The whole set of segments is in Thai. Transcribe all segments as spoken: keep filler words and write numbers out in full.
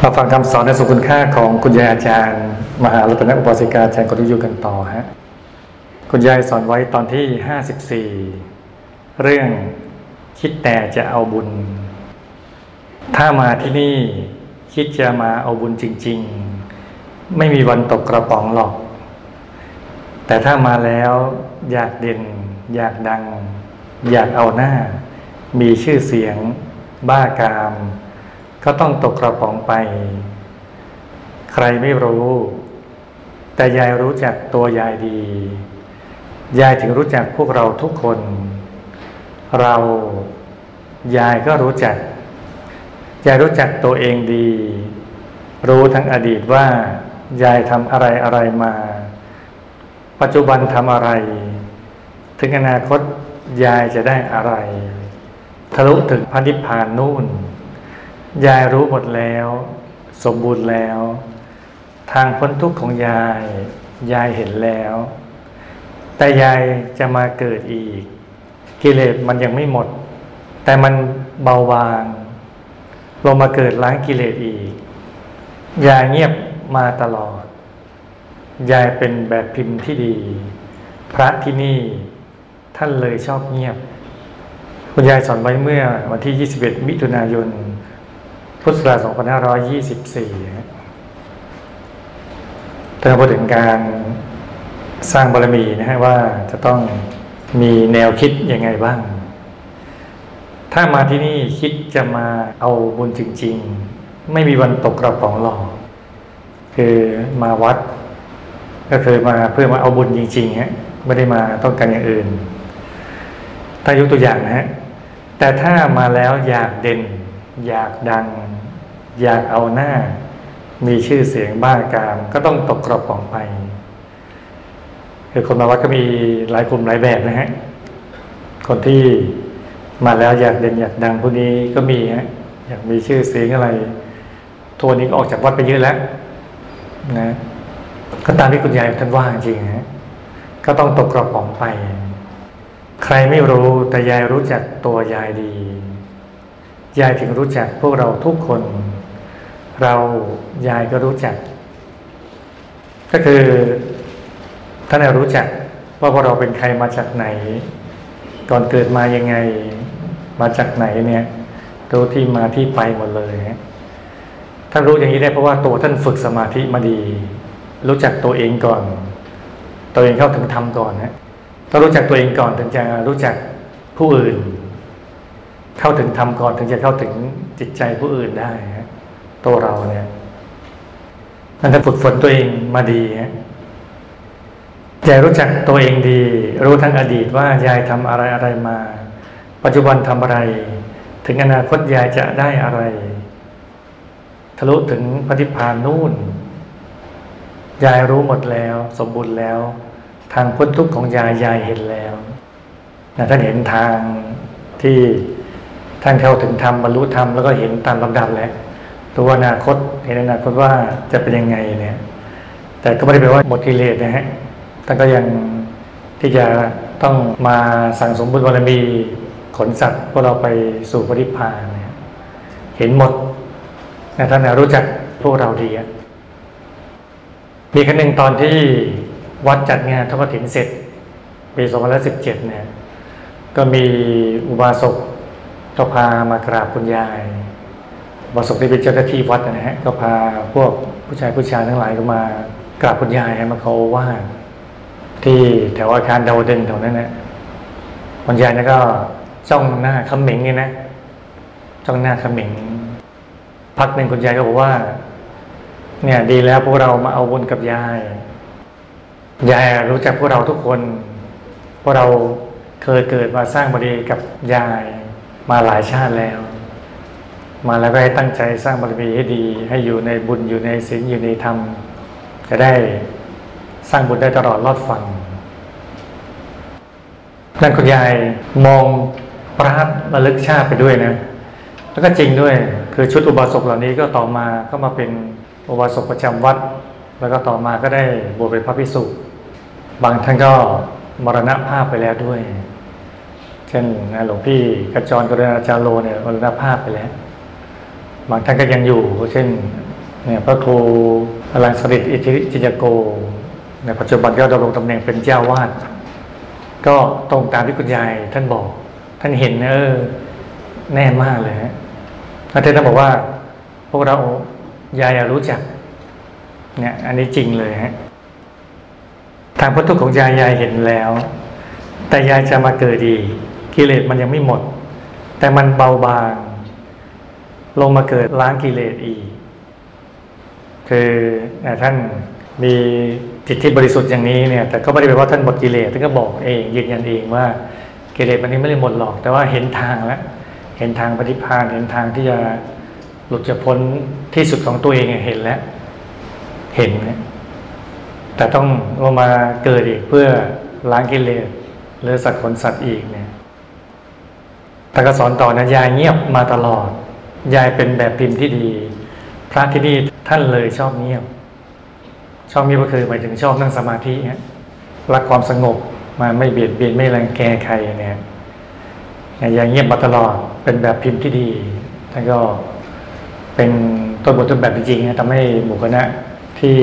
เราฟังคำสอนในสุขคุณค่าของคุณยายอาจารย์มหารัตนอุปาสิกาอาจารย์กฤตยุกันต่อฮะคุณยายสอนไว้ตอนที่ห้าสิบสี่เรื่องคิดแต่จะเอาบุญถ้ามาที่นี่คิดจะมาเอาบุญจริงๆไม่มีวันตกกระป๋องหรอกแต่ถ้ามาแล้วอยากเด่นอยากดังอยากเอาหน้ามีชื่อเสียงบ้ากามก็ต้องตกกระป๋องไปใครไม่รู้แต่ยายรู้จักตัวยายดียายถึงรู้จักพวกเราทุกคนเรายายก็รู้จักยายรู้จักตัวเองดีรู้ทั้งอดีตว่ายายทำอะไรอะไรมาปัจจุบันทำอะไรถึงอนาคตยายจะได้อะไรทะลุถึงพระนิพพานนู่นยายรู้หมดแล้วสมบูรณ์แล้วทางพ้นทุกข์ของยายยายเห็นแล้วแต่ยายจะมาเกิดอีกกิเลสมันยังไม่หมดแต่มันเบาบางลงมาเกิดล้างกิเลสอีกยายเงียบมาตลอดยายเป็นแบบพิมพ์ที่ดีพระที่นี่ท่านเลยชอบเงียบคุณยายสอนไว้เมื่อวันที่ยี่สิบเอ็ดมิถุนายนพุทธศักราชสองพันห้าร้อยยี่สิบสี่ท่านพูดถึงการสร้างบารมีนะฮะว่าจะต้องมีแนวคิดยังไงบ้างถ้ามาที่นี่คิดจะมาเอาบุญจริงๆไม่มีวันตกกระป๋องหรอกคือมาวัดก็เคยมาเพื่อมาเอาบุญจริงๆฮะไม่ได้มาต้องการอย่างอื่นถ้ายกตัวอย่างนะฮะแต่ถ้ามาแล้วอยากเด่นอยากดังอยากเอาหน้ามีชื่อเสียงบ้ากามก็ต้องตกกระป๋องไปคือคนมาวัดก็มีหลายกลุ่มหลายแบบนะฮะคนที่มาแล้วอยากเด่นอยากดังพวกนี้ก็มีฮะอยากมีชื่อเสียงอะไรทัวนี้ก็ออกจากวัดไปเยอะแล้วนะก็ตามที่คุณยายท่านว่าจริงฮะก็ต้องตกกระป๋องไปใครไม่รู้แต่ยายรู้จักตัวยายดียายถึงรู้จักพวกเราทุกคนเรายายก็รู้จักก็คือท่านรู้จักว่าพวกเราเป็นใครมาจากไหนก่อนเกิดมายังไงมาจากไหนเนี่ยรู้ที่มาที่ไปหมดเลยท่านรู้อย่างนี้ได้เพราะว่าตัวท่านฝึกสมาธิมาดีรู้จักตัวเองก่อนตัวเองเข้าถึงธรรมก่อนนะต้องรู้จักตัวเองก่อนถึงจะรู้จักผู้อื่นเข้าถึงธรรมก่อนถึงจะเข้าถึงจิตใจผู้อื่นได้ฮะตัวเราเนี่ยนั่นถ้าฝึกฝนตัวเองมาดีฮะยายรู้จักตัวเองดีรู้ทั้งอดีตว่ายายทำอะไรอะไรมาปัจจุบันทำอะไรถึงอนาคตยายจะได้อะไรทะลุถึงพระนิพพานนู่นยายรู้หมดแล้วสมบูรณ์แล้วทางพ้นทุกข์ของยายยายเห็นแล้วนะท่านเห็นทางที่ท่านเข้าถึงธรรมบรรลุธรรมแล้วก็เห็นตามลำดับแล้วตัวอนาคตเห็นอนาคตว่าจะเป็นยังไงเนี่ยแต่ก็ไม่ได้แปลว่าหมดกิเลสนะฮะท่านก็ยังที่จะต้องมาสั่งสมบุญบารมีขนสัตว์พวกเราไปสู่พระนิพพานเนี่ยเห็นหมดนะท่านรู้จักพวกเราดีมีครั้งหนึ่งตอนที่วัดจัดงานทอดกฐินเสร็จปีสองพันสิบเจ็ดเนี่ยก็มีอุบาสกก็พามากราบคุณยายอุบาสกที่เป็นเจ้าหน้าที่วัดนะฮะก็พาพวกผู้ชายผู้ชายทั้งหลายก็มากราบคุณยายมาเขาว่าที่แถวอาคารดาวดึงส์แถวนั้นนะคุณยายเนี่ยก็จ้องหน้าเขม็งเนี่ยนะจ้องหน้าเขม็งพักหนึ่งคุณยายก็บอกว่าเนี่ยดีแล้วพวกเรามาเอาบุญกับยายยายรู้จักพวกเราทุกคนพวกเราเคยเกิดมาสร้างบารมีกับยายมาหลายชาติแล้วมาแล้วก็ให้ตั้งใจสร้างบารมีให้ดีให้อยู่ในบุญอยู่ในศีลอยู่ในธรรมจะได้สร้างบุญได้ตลอดรอดฝั่งนั่นคุณยายมองประทับระลึกชาติไปด้วยนะแล้วก็จริงด้วยคือชุดอุบาสกเหล่านี้ก็ต่อมาก็มาเป็นอุบาสกประจำวัดแล้วก็ต่อมาก็ได้บวชเป็นพระภิกษุบางท่านก็มรณภาพไปแล้วด้วยเช่นหลวงพี่กระจรกระเดนอาจารย์โลเนี่ยมรณภาพไปแล้ว บางท่านก็ยังอยู่เช่นเนี่ยพระครูอรัญสฤทธิ์อิทธิจิจโกในปัจจุบันก็ดำรงตำแหน่งเป็นเจ้าวาดก็ตรงตามที่คุณยายท่านบอกท่านเห็นเออแน่มากเลยฮะท่านท่านบอกว่าพวกเรายายรู้จักเนี่ยอันนี้จริงเลยฮะทางพ้นทุกข์ของยายยายเห็นแล้วแต่ยายจะมาเกิดดีกิเลสมันยังไม่หมดแต่มันเบาบางลงมาเกิดล้างกิเลสอีกคือท่านมีจิตที่บริสุทธิ์อย่างนี้เนี่ยแต่ก็ไม่ได้แปลว่าท่านหมดกิเลสท่านก็บอกเองยืนยันเองว่ากิเลสมันนี้ไม่ได้หมดหรอกแต่ว่าเห็นทางแล้วเห็นทางปฏิภาณเห็นทางที่จะหลุดจากพ้นที่สุดของตัวเองเห็นแล้วเห็นแต่ต้องลงมาเกิดอีกเพื่อล้างกิเลสหรือสัตว์ขนสัตว์อีกเนี่ยท่านก็สอนต่อนะยายเงียบมาตลอดยายเป็นแบบพิมพ์ที่ดีพระที่นี่ท่านเลยชอบเงียบชอบเงียบก็คือหมายถึงชอบนั่งสมาธิเนี่ยรักความสงบมาไม่เบียดเบียนไม่รังแกใครเนี่ยยายเงียบมาตลอดเป็นแบบพิมพ์ที่ดีท่านก็เป็นต้นบทต้นแบบจริงๆทำให้หมู่คณะที่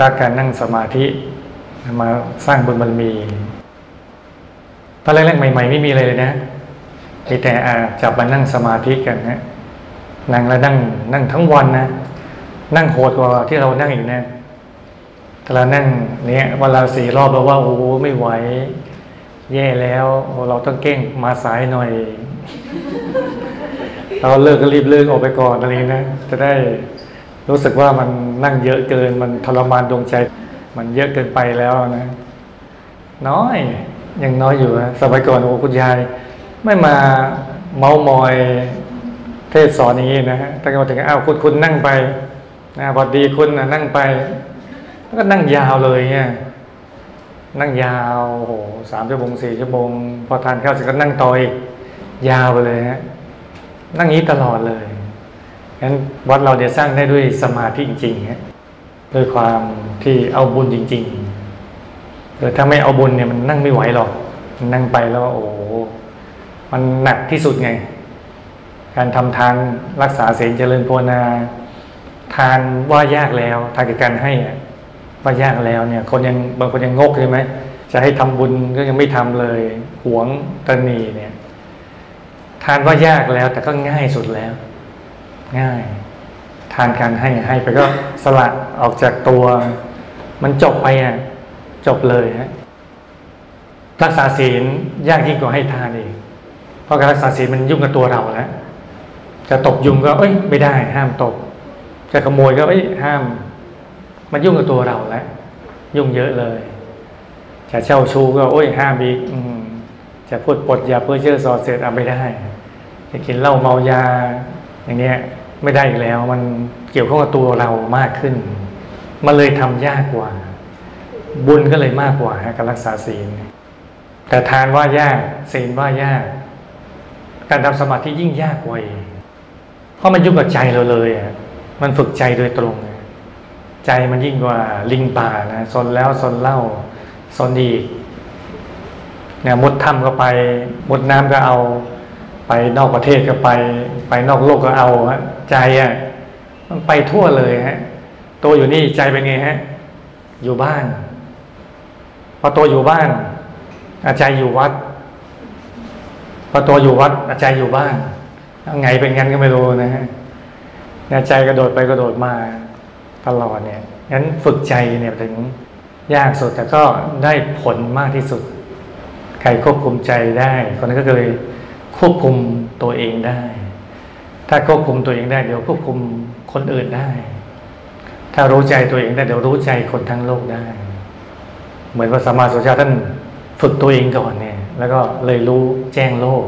รักการนั่งสมาธิมาสร้างบุญบารมีตอนแรกๆใหม่ๆไม่มีอะไรเลยนะแต่อาจับมานั่งสมาธิกันนะนั่งแล้วนั่งนั่งทั้งวันนะนั่งโหดกว่าที่เรานั่งอีกนะแต่เรานั่งเนี้ยวันละสี่รอบเราว่าโอ้ไม่ไหวแย่แล้วเราต้องเก้งมาสายหน่อย เราเลิกก็รีบเลิกออกไปก่อนอะไรนะจะได้รู้สึกว่ามันนั่งเยอะเกินมันทรมานดวงใจมันเยอะเกินไปแล้วนะน้อยยังน้อยอยู่นะสมัยก่อนโอ้คุณยายไม่มาเมามอยเทศสอนอย่างนี้นะฮะแต่ก็ถึงอ้าวคุณคุณนั่งไปนะพอดีคุณนะนั่งไปแล้วก็นั่งยาวเลยเงี้ยนั่งยาวโอ้โหสามชั่วโมงสี่ชั่วโมงพอทานข้าวเสร็จก็นั่งต่ออีกยาวไปเลยฮะนั่งนี้ตลอดเลยงั้นวัดเราเดี๋ยวสร้างได้ด้วยสมาธิจริงๆฮะด้วยความที่เอาบุญจริงๆแต่ถ้าไม่เอาบุญเนี่ยมันนั่งไม่ไหวหรอกนั่งไปแล้วโอ้โหมันหนักที่สุดไงการทำทานรักษาศีลเจริญภาวนาทานว่ายากแล้วทานกับการให้ว่ายากแล้วเนี่ยคนยังบางคนยังงกใช่ไหมจะให้ทำบุญก็ยังไม่ทำเลยหวงตนีเนี่ยทานว่ายากแล้วแต่ก็ง่ายสุดแล้วง่ายทานการให้ให้ไปก็สละออกจากตัวมันจบไปอ่ะจบเลยฮะรักษาศีลยากยิ่งกว่าให้ทานอีกเพราะการรักษาศีลมันยุ่งกับตัวเราแล้วจะตบยุงก็เอ้ยไม่ได้ห้ามตบจะขโมยก็เอ้ยห้ามมันยุ่งกับตัวเราแล้วยุ่งเยอะเลยจะเช่าชู้ก็เอ้ยห้ามอีกจะพูดปดยาเพื่อเชื่อสอดเสร็จเอาไม่ได้จะกินเหล้าเมายาอย่างเนี้ยไม่ได้อีกแล้วมันเกี่ยวข้องกับตัวเรามากขึ้นมันเลยทำยากกว่าบุญก็เลยมากกว่าการรักษาศีลแต่ทานว่ายากศีลว่ายากการทำสมาธิยิ่งยากกว่าเพราะมันยุ่งกับใจเราเลยอ่ะมันฝึกใจโดยตรงใจมันยิ่งกว่าลิงป่านะซนแล้วซนเล่าซนอีกเนี่ยมุดถ้ำก็ไปมุดน้ำก็เอาไปนอกประเทศก็ไปไปนอกโลกก็เอาฮะใจอ่ะมันไปทั่วเลยฮะตัวอยู่นี่ใจเป็นไงฮะอยู่บ้านพอตัวอยู่บ้านใจอยู่วัดพอตัวอยู่วัดใจอยู่บ้านไงเป็นงั้นก็ไม่รู้นะฮะใจกระโดดไปกระโดดมาตลอดเนี่ยงั้นฝึกใจเนี่ยถึงยากสุดแต่ก็ได้ผลมากที่สุดใครควบคุมใจได้คนนั้นก็เลยควบคุมตัวเองได้ถ้าควบคุมตัวเองได้เดี๋ยวควบคุมคนอื่นได้ถ้ารู้ใจตัวเองได้เดี๋ยวรู้ใจคนทั้งโลกได้เหมือนพระสัมมาสัมพุทธเจ้าท่านฝึกตัวเองก่อนเนี่ยแล้วก็เลยรู้แจ้งโลก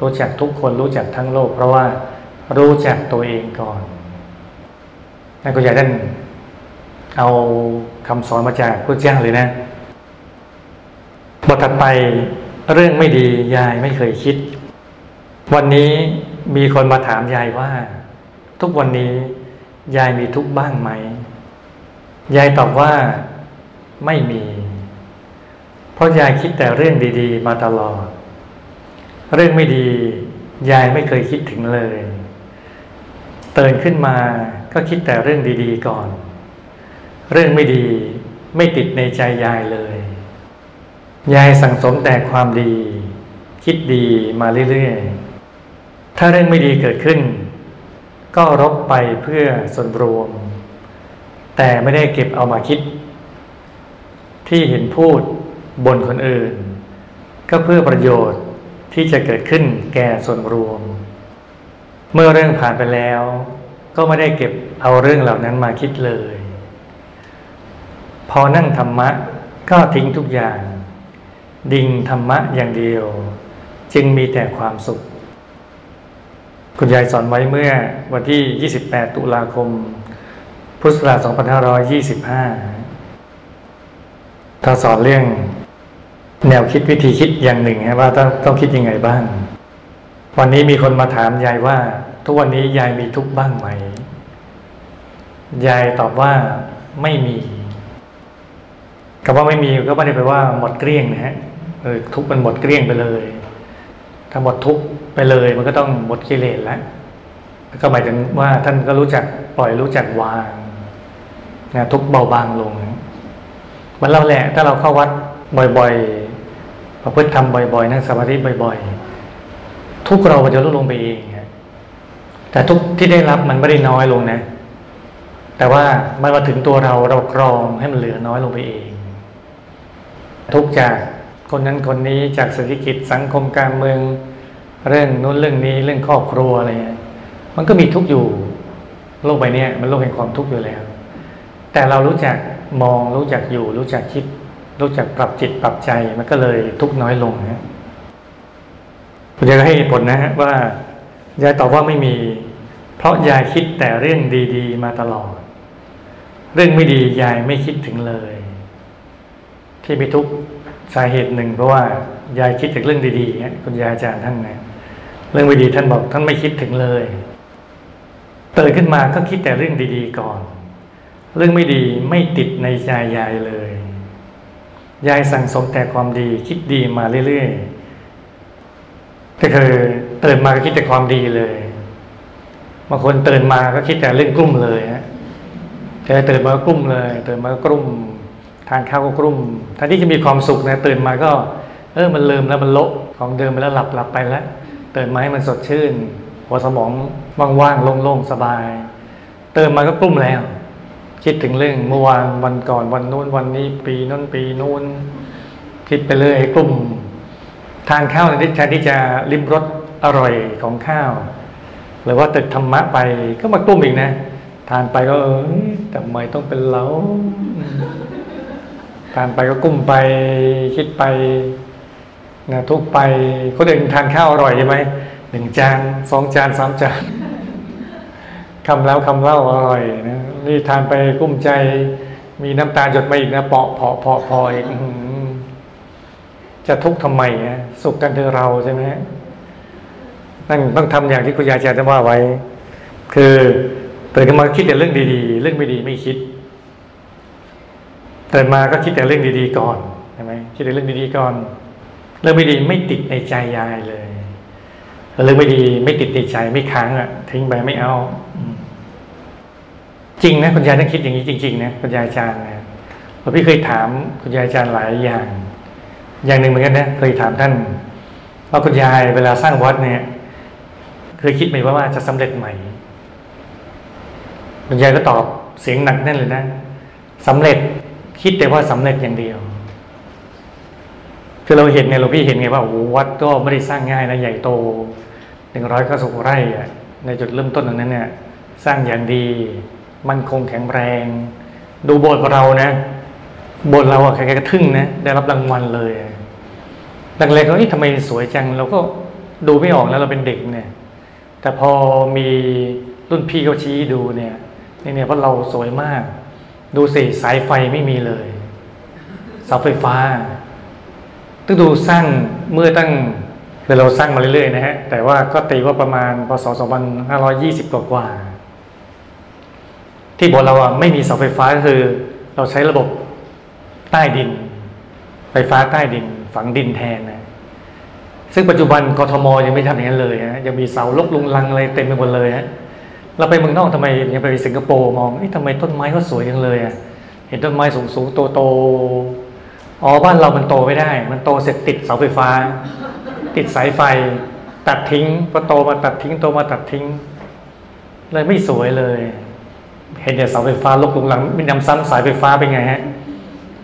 รู้จักทุกคนรู้จักทั้งโลกเพราะว่ารู้จักตัวเองก่อนนั่นก็อยากท่านเอาคำสอนมาจากพุทธเจ้าเลยนะบทถัดไปเรื่องไม่ดียายไม่เคยคิดวันนี้มีคนมาถามยายว่าทุกวันนี้ยายมีทุกข์บ้างไหมยายตอบว่าไม่มีเพราะยายคิดแต่เรื่องดีๆมาตลอดเรื่องไม่ดียายไม่เคยคิดถึงเลย ตื่นขึ้นมาก็คิดแต่เรื่องดีๆก่อนเรื่องไม่ดีไม่ติดในใจยายเลยยายสั่งสมแต่ความดีคิดดีมาเรื่อยๆถ้าเรื่องไม่ดีเกิดขึ้นก็รบไปเพื่อส่วนรวมแต่ไม่ได้เก็บเอามาคิดที่เห็นพูดบ่นคนอื่นก็เพื่อประโยชน์ที่จะเกิดขึ้นแก่ส่วนรวมเมื่อเรื่องผ่านไปแล้วก็ไม่ได้เก็บเอาเรื่องเหล่านั้นมาคิดเลยพอนั่งธรรมะก็ทิ้งทุกอย่างดิ่งธรรมะอย่างเดียวจึงมีแต่ความสุขคุณยายสอนไว้เมื่อวันที่ยี่สิบแปดตุลาคมพุทธศักราชสองพันห้าร้อยยี่สิบห้าท่านสอนเรื่องแนวคิดวิธีคิดอย่างหนึ่งฮะว่าต้องต้องคิดยังไงบ้างวันนี้มีคนมาถามยายว่าทุกวันนี้ยายมีทุกข์บ้างไหมยายตอบว่าไม่มีคำว่าไม่มีก็ไม่ได้แปลว่าหมดเกลี้ยงนะฮะเออทุกข์มันหมดเกลี้ยงไปเลยถ้าหมดทุกข์ไปเลยมันก็ต้องหมดกิเลสแล้วก็หมายถึงว่าท่านก็รู้จักปล่อยรู้จักวางนะทุกข์เบาบางลงมันเราแหละถ้าเราเข้าวัดบ่อยๆประพฤติธรรมบ่อยๆนั่งสมาธิบ่อยๆทุกข์เราจะลดลงไปเองแต่ทุกข์ที่ได้รับมันไม่ได้น้อยลงนะแต่ว่ามันมาถึงตัวเราเรากรองให้มันเหลือน้อยลงไปเองทุกข์จากคนนั้นคนนี้จากเศรษฐกิจสังคมการเมืองเรื่องนู้นเรื่องนี้เรื่องครอบครัวอะไรมันก็มีทุกข์อยู่โลกใบนี้มันโลกแห่งความทุกข์อยู่แล้วแต่เรารู้จักมองรู้จักอยู่รู้จักคิดรู้จักปรับจิตปรับใจมันก็เลยทุกข์น้อยลงนะผมจะให้ผลนะฮะว่ายายตอบว่าไม่มีเพราะยายคิดแต่เรื่องดีๆมาตลอดเรื่องไม่ดียายไม่คิดถึงเลยที่มีทุกข์สาเหตุหนึ่งเพราะว่ายายคิดถึงเรื่องดีๆฮะคุณยายอาจารย์ท่านนะเรื่องไม่ดีท่านบอกท่านไม่คิดถึงเลยตื่นขึ้นมาก็คิดแต่เรื่องดีๆก่อนเรื่องไม่ดีไม่ติดในใจยายเลยยายสั่งสมแต่ความดีคิดดีมาเรื่อยๆก็คือตื่นมาก็คิดแต่ความดีเลยบางคนตื่นมาก็คิดแต่เรื่องกลุ่มเลยฮะแต่ตื่นมาก็กลุ่มเลยตื่นมาก็กลุ่มทานข้าวก็กลุ่มแทนที่จะมีความสุขนะตื่นมาก็เออมันลืมแล้วมันละของเดิมไปแล้วหลับหลับไปแล้วตื่นมาให้มันสดชื่นหัวสมองว่างๆโล่งๆสบายตื่นมาก็กลุ่มแล้วคิดถึงเรื่องเมื่อวานวันก่อนวันนู้นวันนี้ปีนู้นปีนู้นคิดไปเรื่อยกลุ่มทานข้าวในที่แทนที่จะลิ้มรสอร่อยของข้าวหรือว่าตึกธรรมะไปก็มากลุ่มอีกนะทานไปก็เออทำไมต้องเป็นเราทานไปก็กลุ่มไปคิดไปนะทุกไปคนอื่นทานข้าวอร่อยใช่ไหมหนึ่งจานสองจานสามจานคำแล้วคำเล่าอร่อยนะนี่ทานไปกุ้มใจมีน้ำตาหยดมาอีกนะเปาะเปาะเปาะเปาะอีกจะทุกข์ทำไมนะสุขกันเธอเราใช่ไหมนั่นต้องทำอย่างที่คุณยายอาจารย์ว่าไว้คือตื่นขึ้นมาคิดแต่เรื่องดีๆเรื่องไม่ดีไม่คิดตื่นมาก็คิดแต่เรื่องดีๆก่อนใช่ไหมคิดแต่เรื่องดีๆก่อนเรื่องไม่ดีไม่ติดในใจยายเลยเรื่องไม่ดีไม่ติดในใจไม่ค้างอ่ะทิ้งไปไม่เอาจริงนะคุณยายต้องคิดอย่างนี้จริงๆนะคุณยายอาจารย์นะผมพี่เคยถามคุณยายอาจารย์หลายอย่างอย่างหนึ่งเหมือนกันนะเคยถามท่านว่าคุณยายเวลาสร้างวัดเนี่ยเคยคิดไหมว่าจะสำเร็จไหมคุณยายก็ตอบเสียงหนักแน่นเลยนะสำเร็จคิดแต่ว่าสำเร็จอย่างเดียวคือเราเห็นเนี่ยเราพี่เห็นไงว่าโอ้วัดก็ไม่ได้สร้างง่ายนะใหญ่โตหนึ่งร้อยเก้าสิบไร่ในจุดเริ่มต้นตรงนั้นเนี่ยสร้างอย่างดีมันคงแข็งแรงดูโบสถ์เรานะโบสถ์เราอะใครๆก็ทึ่งนะได้รับรางวัลเลยหลังๆก็เอ๊ะทำไมสวยจังเราก็ดูไม่ออกแล้วเราเป็นเด็กเนี่ยแต่พอมีรุ่นพี่เขาชี้ดูเนี่ยนี่เนี่ยเพราะเราสวยมากดูสิสายไฟไม่มีเลยเสาไฟฟ้าต้องดูสร้างเมื่อตั้งคือเราสร้างมาเรื่อยๆนะฮะแต่ว่าก็ตีว่าประมาณพ.ศ. สองพันห้าร้อยยี่สิบกว่าที่บอกเราอ่ะไม่มีเสาไฟฟ้าก็คือเราใช้ระบบใต้ดินไฟฟ้าใต้ดินฝังดินแทนนะซึ่งปัจจุบันกทมยังไม่ทำอย่างนั้นเลยฮะยังมีเสาลกลุงลังอะไรเต็มไปหมดเลยฮะ เราไปเมืองนอกทำไมยังไปสิงคโปร์มองนี่ทำไมต้นไม้เขาสวยจังเลยอ่ะเห็นต้นไม้สูงสูงโตโตอ๋อบ้านเรามันโตไม่ได้มันโตเสร็จติดเสาไฟฟ้าติดสายไฟตัดทิ้งพอโตมาตัดทิ้งโตมาตัดทิ้งเลยไม่สวยเลยเห็นแต่เสาไฟฟ้าลกลงหลังไม่นำซ้ำสายไฟฟ้าเป็นไงฮะ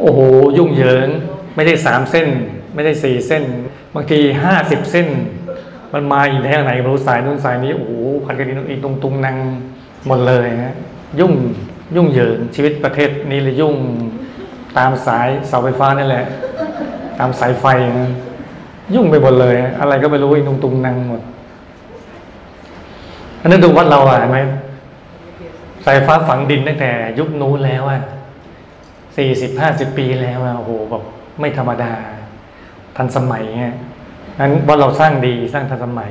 โอ้โหยุ่งเหยิงไม่ได้สามเส้นไม่ได้สี่เส้นบางทีห้าสิบเส้นมันมาอีกทางไหนรู้สายนู้นสายนี้โอ้โหพันกันอีกตรงตรงนังหมดเลยฮะยุ่งยุ่งเหยิงชีวิตประเทศนี้เลยยุ่งตามสายเสาไฟฟ้านี่แหละตามสายไฟนะยุ่งไปหมดเลยอะไรก็ไม่รู้อีกตรงตรงนังหมดอันนั้นดูวัดเราอ่ะเห็นไหมสายฟ้าฝังดินตั้งแต่ยุคนู้นแล้วอ่ะสี่สิบห้าสิบปีแล้วอ่ะโอ้โหแบบไม่ธรรมดาทันสมัยเงี้ยนั้นว่าเราสร้างดีสร้างทันสมัย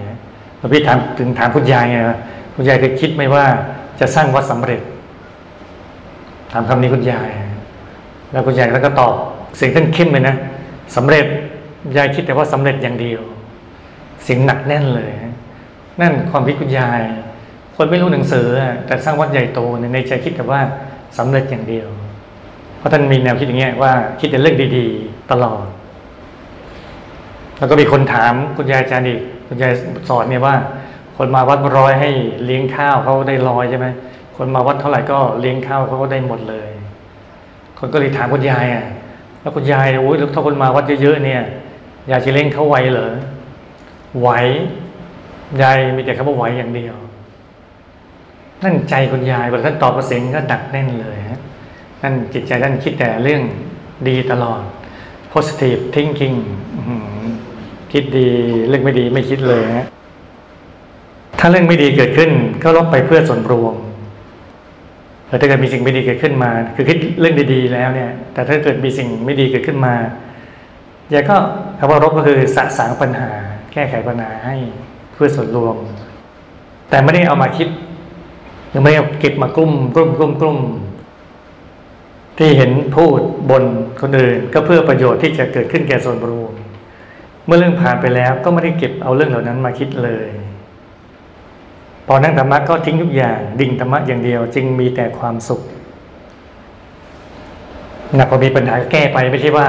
เราพี่ถามถึงถามคุณยายไงคุณยายเคยคิดไหมว่าจะสร้างวัดสำเร็จถามคำนี้คุณยายแล้วคุณยายแล้วก็ตอบเสียงท่านเข้มเลยนะสำเร็จยายคิดแต่ว่าสำเร็จอย่างเดียวเสียงหนักแน่นเลยนั่นความคิดคุณยายคนไม่รู้หนังสือแต่สร้างวัดใหญ่โตในใจคิดแต่ว่าสำเร็จอย่างเดียวเพราะท่านมีแนวคิดอย่างเงี้ยว่าคิดแต่เรื่องดีๆตลอดแล้วก็มีคนถามคุณยายอาจารย์อีกคุณยายสอนเนี่ยว่าคนมาวัดร้อยให้เลี้ยงข้าวเขาได้ร้อยใช่ไหมคนมาวัดเท่าไหร่ก็เลี้ยงข้าวเขาก็ได้หมดเลยคนก็เลยถามคุณยายอ่ะแล้วคุณยายโอ้ยถ้าคนมาวัดเยอะๆเนี่ยยายจะเลี้ยงเขาไหวเหรอไหวยายมีแต่คำว่าไหวอย่างเดียวนั่นใจคุณยายพอท่านตอบประเสริฐก็ดักแน่นเลยฮะนั่นจิตใจท่านคิดแต่เรื่องดีตลอด positive thinking คิดดีเรื่องไม่ดีไม่คิดเลยฮะถ้าเรื่องไม่ดีเกิดขึ้นก็ลบไปเพื่อส่วนรวมแต่ถ้าเกิดมีสิ่งไม่ดีเกิดขึ้นมาคือคิดเรื่องดีๆแล้วเนี่ยแต่ถ้าเกิดมีสิ่งไม่ดีเกิดขึ้นมายายก็คำว่าลบก็คือสะสางปัญหาแก้ไขปัญหาให้เพื่อส่วนรวมแต่ไม่ได้เอามาคิดยังไม่ได้เก็บมากลุ่มกลุ่มกลุ่มกลุ่มที่เห็นพูดบนคนอื่นก็เพื่อประโยชน์ที่จะเกิดขึ้นแก่ส่วนรวมเมื่อเรื่องผ่านไปแล้วก็ไม่ได้เก็บเอาเรื่องเหล่านั้นมาคิดเลยพอนั่งธรรมะก็ทิ้งทุกอย่างดิ่งธรรมะอย่างเดียวจึงมีแต่ความสุขหนักพอมีปัญหาแก้ไปไม่ใช่ว่า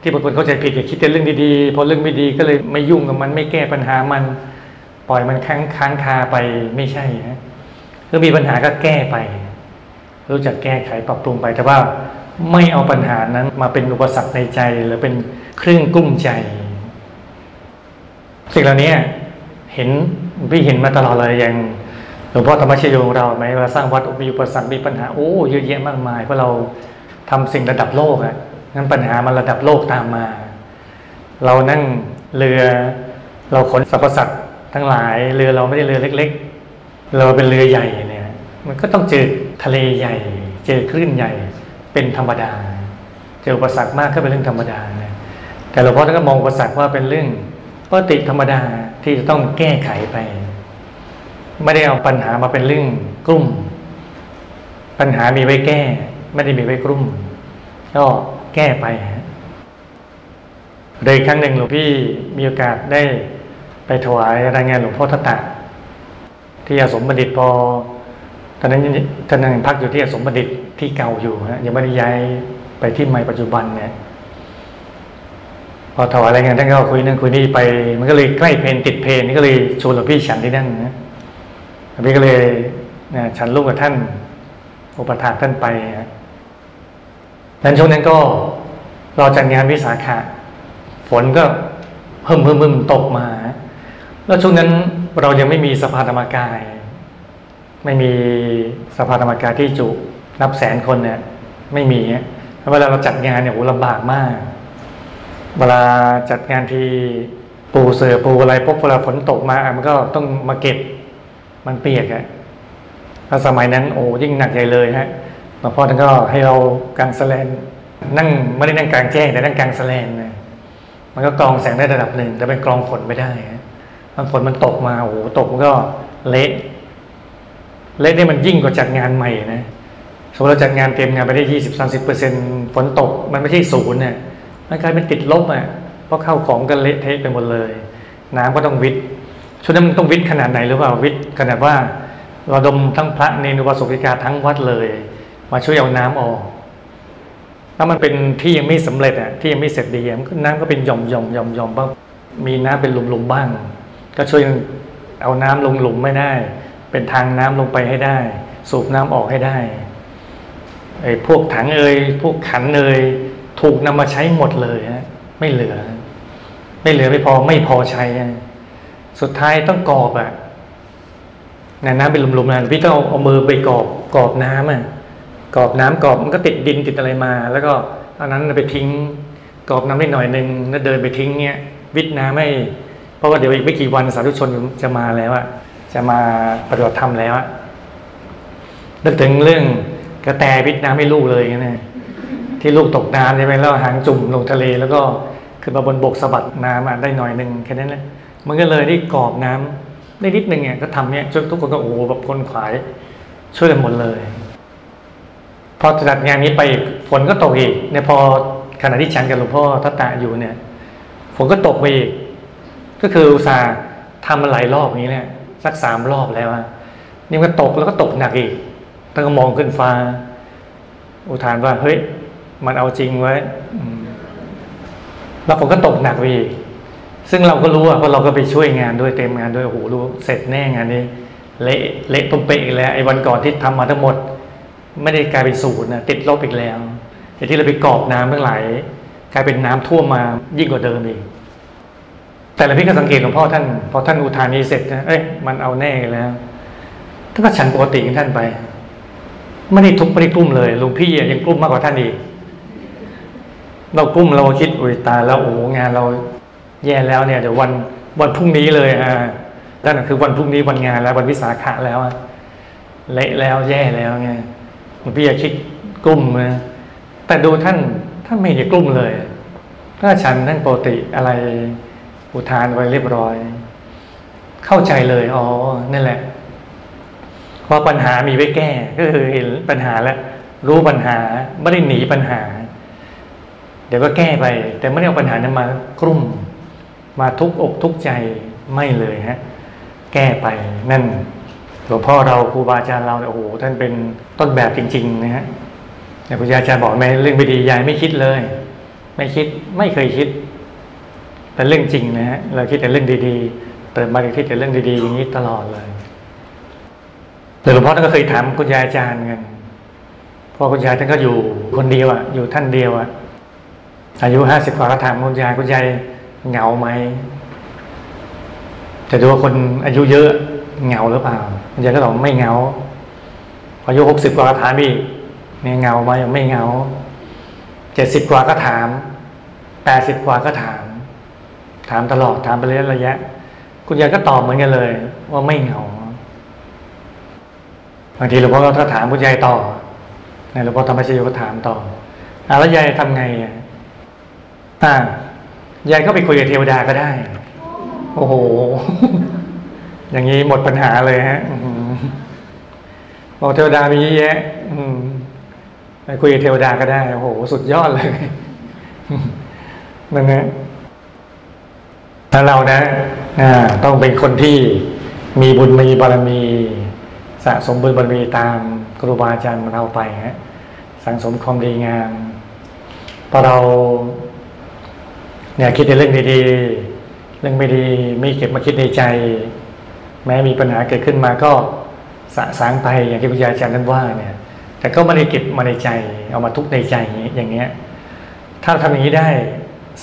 ที่บางคนเข้าใจผิดอย่าคิดแต่เรื่องดีๆพอเรื่องไม่ดีก็เลยไม่ยุ่งกับมันไม่แก้ปัญหามันปล่อยมันค้างค้างคาไปไม่ใช่นะก็มีปัญหาก็แก้ไปรู้จักแก้ไขปรับปรุงไปแต่ว่าไม่เอาปัญหานั้นมาเป็นอุปสรรคในใจหรือเป็นเครื่องกุ้มใจสิ่งเหล่านี้เห็นพี่เห็นมาตลอดเลยอย่างหลวงพ่อธรรมชโยของเราไหมเวลาสร้างวัดมีอุปสรรคมีปัญหาโอ้เยอะแยะมากมายเพราะเราทำสิ่งระดับโลกอะนั้นปัญหามันระดับโลกตามมาเรานั่งเรือเราขนสรรพสัตว์ทั้งหลายเรือเราไม่ได้เรือเล็กๆเราเป็นเรือใหญ่เนี่ยมันก็ต้องเจอทะเลใหญ่เจอคลื่นใหญ่เป็นธรรมดาเจออุปสรรคมากก็เป็นเรื่องธรรมดาเนี่ยแต่หลวงพ่อท่านก็มองอุปสรรคว่าเป็นเรื่องปกติธรรมดาที่จะต้องแก้ไขไปไม่ได้เอาปัญหามาเป็นเรื่องกลุ่มปัญหามีไว้แก้ไม่ได้มีไว้กลุ่มก็แก้ไปโดยครั้งหนึ่งหลวงพี่มีโอกาสได้ไปถวายรายงานหลวงพ่อทัตตะที่อาสมบัณฑิตพอตอนนั้นท่านยังพักอยู่ที่อาสมบัณฑิตที่เก่าอยู่นะยังไม่ได้ย้ายไปที่ใหม่ปัจจุบันเนี่ยพอถวายรายงานท่านก็คุยนั่นคุยนี่ไปมันก็เลยใกล้เพนติดเพนนี่ก็เลยชวนหลวงพี่ฉันที่นั่นนะหลวงพี่ก็เลยฉันร่วมกับท่านอุปถากท่านไปนั้นช่วงนั้นก็เราจัดงานวิสาขะฝนก็เพิ่มเพิ่มเพิ่มตกมาแล้วช่วงนั้นเรายังไม่มีสภาธรรมกายไม่มีสภาธรรมกายที่จุนับแสนคนเนี่ยไม่มีเวลาเราจัดงานเนี่ยโหลำบากมากเวลาจัดงานที่ปูเสือปูอะไรพวกเวลาฝนตกมามันก็ต้องมาเก็บมันเปียกอะแล้วสมัยนั้นโอ้ยิ่งหนักใหญ่เลยฮะหลวงพ่อท่านก็ให้เรากางแสลนนั่งไม่ได้นั่งกลางแจ้งแต่นั่งกลางแสลนนะมันก็กรองแสงได้ระดับหนึ่งแต่เป็นกรองฝนไม่ได้ฮะมันฝนมันตกมาโอ้ตกมันก็เละเละนี่มันยิ่งกว่าจัดงานใหม่นะสมมติเราจัดงานเต็มงานไปได้ยี่สิบสามสิบเปอร์เซ็นต์ฝนตกมันไม่ใช่ศูนย์เนี่ยมันกลายเป็นติดลบอ่ะเพราะเข้าของกันเละเทะไปหมดเลยน้ำก็ต้องวิทย์ช่วงนั้นมันต้องวิทย์ขนาดไหนหรือเปล่าวิทย์ขนาดว่า ระดมทั้งพระเนรอุบาสกอุบาสิกาทั้งวัดเลยมาช่วยเอาน้ำออกถ้ามันเป็นที่ยังไม่สำเร็จอ่ะที่ยังไม่เสร็จดีมันน้ำก็เป็นหย่อมหย่อมหย่อมหย่อมบ้างมีน้ำเป็นหลุมหลุมบ้างก็ช่วยเอาน้ำลงหลุมไม่ได้เป็นทางน้ำลงไปให้ได้สูบน้ำออกให้ได้ไอ้พวกถังเอ่ยพวกขันเอ่ยถูกนำมาใช้หมดเลยฮะไม่เหลือไม่เหลือไม่พอไม่พอใช้สุดท้ายต้องกอบอ่ะน้ำเป็นหลุมๆนะพี่ต้องเอามือไปกอบกอบน้ำอ่ะกอบน้ำกอบมันก็ติดดินติดอะไรมาแล้วก็เอานั้นไปทิ้งกอบน้ำได้หน่อยนึงแล้วเดินไปทิ้งเนี้ยวิทย์น้ำไม่เพราะว่าเดี๋ยวอีกไม่กี่วันสาธุชนจะมาแล้วอ่ะจะมาปฏิบัติธรรมแล้วอ่ะนึกถึงเรื่องกระแตวิทย์น้ำให้ลูกเลยนะที่ลูกตกน้ำใช่ไหมแล้วหางจุ่มลงทะเลแล้วก็ขึ้นมาบนบกสะบัดน้ำได้หน่อยนึงแค่นั้นแหละมันก็เลยได้กอบน้ำได้นิดหนึ่งเนี่ยก็ทำเนี่ยทุกคนก็โอ้แบบคนขายช่วยกันหมดเลยพอจัดงานนี้ไปฝนก็ตกอีกเนี่ยพอขณะที่ฉันกับหลวงพ่อทัตตะอยู่เนี่ยฝนก็ตกไปอีกก็คืออุตส่าห์ทำมาหลายรอบนี้เนี่ยสักสามรอบแล้วอะนี่มันตกแล้วก็ตกหนักอีกตั้งมองขึ้นฟ้าอุทานว่าเฮ้ยมันเอาจริงไว้แล้วฝนก็ตกหนักไปอีกซึ่งเราก็รู้อะเพราะเราก็ไปช่วยงานด้วยเต็มงานด้วยโอ้โหรู้เสร็จแน่งานนี้เละเละตุ้มเป๊ะอีกแล้วไอ้วันก่อนที่ทำมาทั้งหมดไม่ได้กลายเป็นศูนย์นะติดลบอีกแล้วไอ้ที่เราไปกรอบน้ำทั้งหลายกลายเป็นน้ำท่วมมายิ่งกว่าเดิมอีกแต่ละพี่ก็สังเกตหลวงพ่อท่านพอท่านอุทานนี้เสร็จนะเอ้ยมันเอาแน่แล้วท่านก็ฉันปกติของท่านไปไม่ได้ทุกข์ไม่ได้กลุ้มเลยหลวงพี่ยังกลุ้มมากกว่าท่านอีกเรากลุ้มเราคิดอุ้ยตายแล้วโอ้โหงานเราแย่แล้วเนี่ยเดี๋ยววันวันพรุ่งนี้เลยอ่ะนั่นคือวันพรุ่งนี้วันงานแล้ววันวิสาขะแล้วอ่ะเละแล้วแย่แล้วไงหลวงพี่คิดกลุ้มนะแต่ดูท่านท่านไม่ได้กลุ้มเลยถ้าฉันนั่นปกติอะไรอุทานไว้เรียบร้อยเข้าใจเลยอ๋อนั่นแหละว่าปัญหามีไว้แก้ก็คือเห็นปัญหาแล้วรู้ปัญหาไม่ได้หนีปัญหาเดี๋ยวก็แก้ไปแต่ไม่ได้เอาปัญหานั้นมากลุ้มมาทุกอกทุกใจไม่เลยฮะแก้ไปนั่นหลวงพ่อเราครูบาอาจารย์เราเนี่ยโอ้โหท่านเป็นต้นแบบจริงๆนะฮะแต่ครูบาอาจารย์บอกในเรื่องไม่ดียายไม่คิดเลยไม่คิดไม่เคยคิดแต่เรื่องจริงนะฮะเราคิดแต่เรื่องดีๆเติมมาคิดแต่เรื่องดีๆอย่างนี้ตลอดเลยแต่หลวงพ่อท่านก็เคยถามคุณยายอาจารย์กันพอคุณยายท่านก็อยู่คนเดียวอ่ะอยู่ท่านเดียวอ่ะอายุห้าสิบกว่าก็ถามคุณยายคุณยายเหงาไหมแต่ดูว่าคนอายุเยอะเหงาหรือเปล่าคุณยายก็บอกไม่เหงาอายุหกสิบกว่าก็ถามอีกเนี่ยเหงาไหมไม่เหงาเจ็ดสิบกว่าก็ถามแปดสิบกว่าก็ถามถามตลอดถามไปเรื่อยระยะคุณยายก็ตอบเหมือนกันเลยว่าไม่เหงาบางทีหลวงพ่อก็ถามคุณยายต่อในหลวงพ่อธรรมชโยก็ถามต่ออาแล้วยายทำไงอ่ายายก็ไปคุยกับเทวดาก็ได้โอ้โหอย่างนี้หมดปัญหาเลยฮะบอกเทวดามีเยอะแยะไปคุยกับเทวดาก็ได้โอ้โหสุดยอดเลยนั่นนะถ้าเรานะต้องเป็นคนที่มีบุญมีบารมีสะสมบุญบารมีตามครูบาอาจารย์เราไปฮะสั่งสมความดีงามพอเราเนี่ยคิดในเรื่องดีๆเรื่องไม่ดีไม่เก็บมาคิดในใจแม้มีปัญหาเกิดขึ้นมาก็สะสางไปอย่างที่พุทธาจารย์ท่านว่าเนี่ยแต่ก็ไม่ได้เก็บมาในใจเอามาทุกในใจอย่างเงี้ยถ้าทำอย่างนี้ได้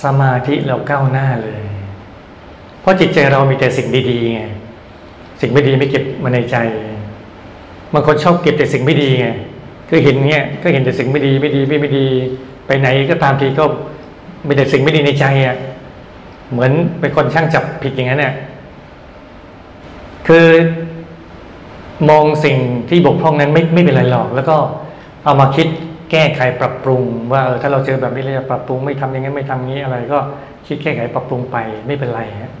สมาธิเราก้าวหน้าเลยเพราะจิตใจเรามีแต่สิ่งดีๆไงสิ่งไม่ดีไม่เก็บมาในใจบางคนชอบเก็บแต่สิ่งไม่ดีไงก็เห็นเงี้ยก็เห็นแต่สิ่งไม่ดีไม่ดีไม่ไม่ดีไปไหนก็ตามทีก็มีแต่สิ่งไม่ดีในใจอ่ะเหมือนเป็นคนช่างจับผิดอย่างนั้นเนี่ยคือมองสิ่งที่บกพร่องนั้นไม่ไม่เป็นไรหรอกแล้วก็เอามาคิดแก้ไขปรับปรุงว่าเออถ้าเราเจอแบบนี้เราจะปรับปรุงไม่ทำอย่างนั้นไม่ทำนี้อะไรก็คิดแก้ไขปรับปรุงไปไม่เป็นไรฮะ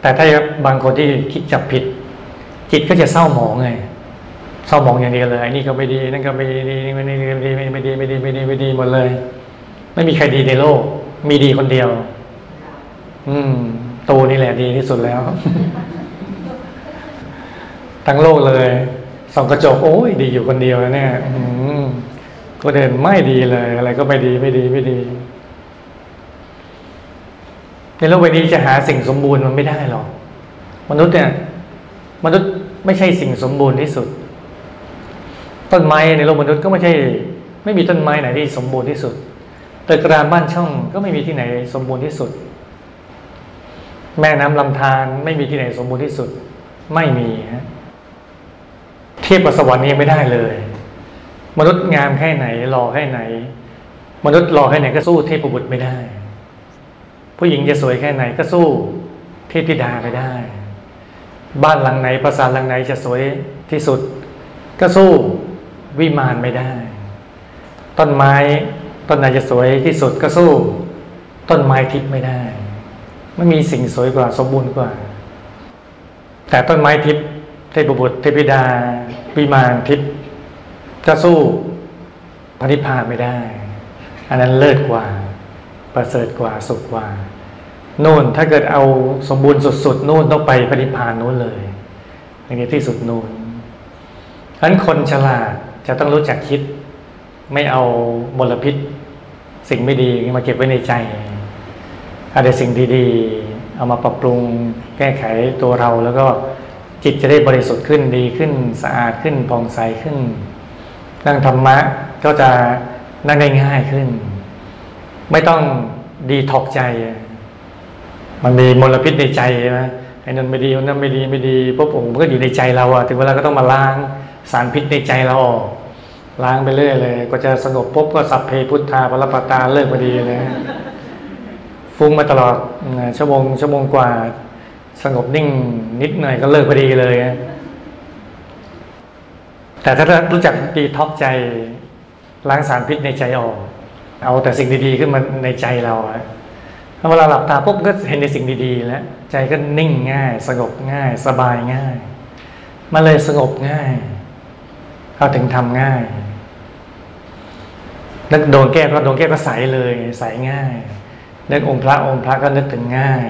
แต่ถ้าบางคนที่คิดจับผิดจิตก็จะเศร้าหมองไงเศร้าหมองอย่างเดียวเลยไอ้นี่ก็ไม่ดีนั่นก็ไม่ดีนี่ไม่ดีไม่ดีไม่ดีไม่ดีไม่ดีไม่ดีหมดเลยไม่มีใครดีในโลกมีดีคนเดียวอืมตัวนี่แหละดีที่สุดแล้ว ทั้งโลกเลยส่องกระจกโอ้ยดีอยู่คนเดียวนะเนี่ยก็เดินไม่ดีเลยอะไรก็ไม่ดีไม่ดีไม่ดีในโลกใบนี้จะหาสิ่งสมบูรณ์มันไม่ได้หรอกมนุษย์เนี่ยมนุษย์ไม่ใช่สิ่งสมบูรณ์ที่สุดต้นไม้ในโลกมนุษย์ก็ไม่ใช่ไม่มีต้นไม้ไหนที่สมบูรณ์ที่สุดตึกรามบ้านช่องก็ไม่มีที่ไหนสมบูรณ์ที่สุดแม่น้ำลำธารไม่มีที่ไหนสมบูรณ์ที่สุดไม่มีฮะเทียบกับสวรรค์นี้ไม่ได้เลยมนุษย์งามแค่ไหนหล่อแค่ไหนมนุษย์หล่อแค่ไหนก็สู้เทพบุตรไม่ได้ผู้หญิงจะสวยแค่ไหนก็สู้เทพธิดาไม่ได้บ้านหลังไหนปราสาทหลังไหนจะสวยที่สุดก็สู้วิมานไม่ได้ต้นไม้ต้นไหนจะสวยที่สุดก็สู้ต้นไม้ทิพย์ไม่ได้ไม่มีสิ่งสวยกว่าสมบูรณ์กว่าแต่ต้นไม้ทิพย์เทพบุตรเทพธิดาวิมานทิพย์ก็สู้พระนิพพานไม่ได้อันนั้นเลิศกว่าประเสริฐกว่าสุขกว่านู่นถ้าเกิดเอาสมบูรณ์สุดๆนู่นต้องไปพระนิพพานนู่นเลยอย่างนี้ที่สุดนู่นฉะนั้นคนฉลาดจะต้องรู้จักคิดไม่เอามลพิษสิ่งไม่ดีมาเก็บไว้ในใจเอาแต่สิ่งดีๆเอามาปรับปรุงแก้ไขตัวเราแล้วก็จิตจะได้บริสุทธิ์ขึ้นดีขึ้นสะอาดขึ้นผ่องใสขึ้นนั่งธรรมะก็จะนั่งง่ายขึ้นไม่ต้องดีถอกใจมันมีมลพิษในใจใช่ไหมไอ้นั่นไม่ดีไอ้นั่นไม่ดีไม่ดีปุ๊บองค์มันก็อยู่ในใจเราอะถึงเวลาก็ต้องมาล้างสารพิษในใจเราออกล้างไปเรื่อยเลยก็จะสงบปุ๊บก็สัพเพพุทธาปรปตาเลิกพอดีเลยฟุ้งมาตลอดชั่วโมงชั่วโมงกว่าสงบนิ่งนิดหน่อยก็เลิกพอดีเลยแต่ถ้ารู้จักดีท็อกใจล้างสารพิษในใจออกเอาแต่สิ่งดีๆขึ้นมาในใจเราเวลาหลับตาปุ๊บก็เห็นในสิ่งดีๆแล้วใจก็นิ่งง่ายสงบง่ายสบายง่ายมาเลยสงบง่ายเข้าถึงทำง่ายนึกโดนแก้วก็โดนแก้วก็ใสเลยใสง่ายนึกองค์พระองค์พระก็นึกถึงง่าย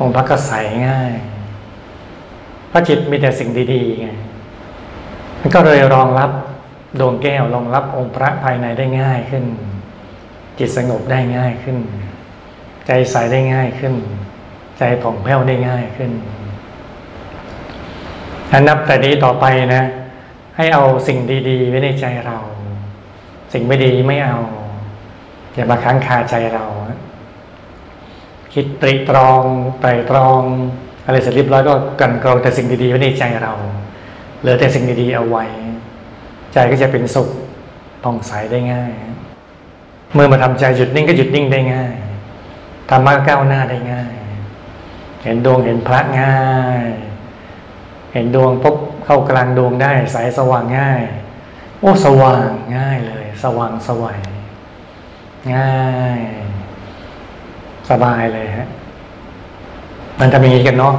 องค์พระก็ใสง่ายพระจิตมีแต่สิ่งดีๆไงมันก็เลยรองรับดวงแก้วรองรับองค์พระภายในได้ง่ายขึ้นจิตสงบได้ง่ายขึ้นใจใสได้ง่ายขึ้นใจผ่องแผ้วได้ง่ายขึ้นนับแต่นี้ต่อไปนะให้เอาสิ่งดีๆไว้ในใจเราสิ่งไม่ดีไม่เอาอย่ามาค้างคาใจเราคิดตรีตรองไตร่ตรองอะไรเสร็จเรียบร้อยก็กันกรองแต่สิ่งดีๆไว้ในใจเราเหลือแต่สิ่งดีๆเอาไว้ใจก็จะเป็นสุขผ่องใสได้ง่ายเมื่อมาทำใจหยุดนิ่งก็หยุดนิ่งได้ง่ายธรรมะก้าวหน้าได้ง่ายเห็นดวงเห็นพระง่ายเห็นดวงปุ๊บเข้ากลางดวงได้สายสว่างง่ายโอ้สว่างง่ายเลยสว่างสวัยง่ายสบายเลยฮะมันจะมีกันเนาะ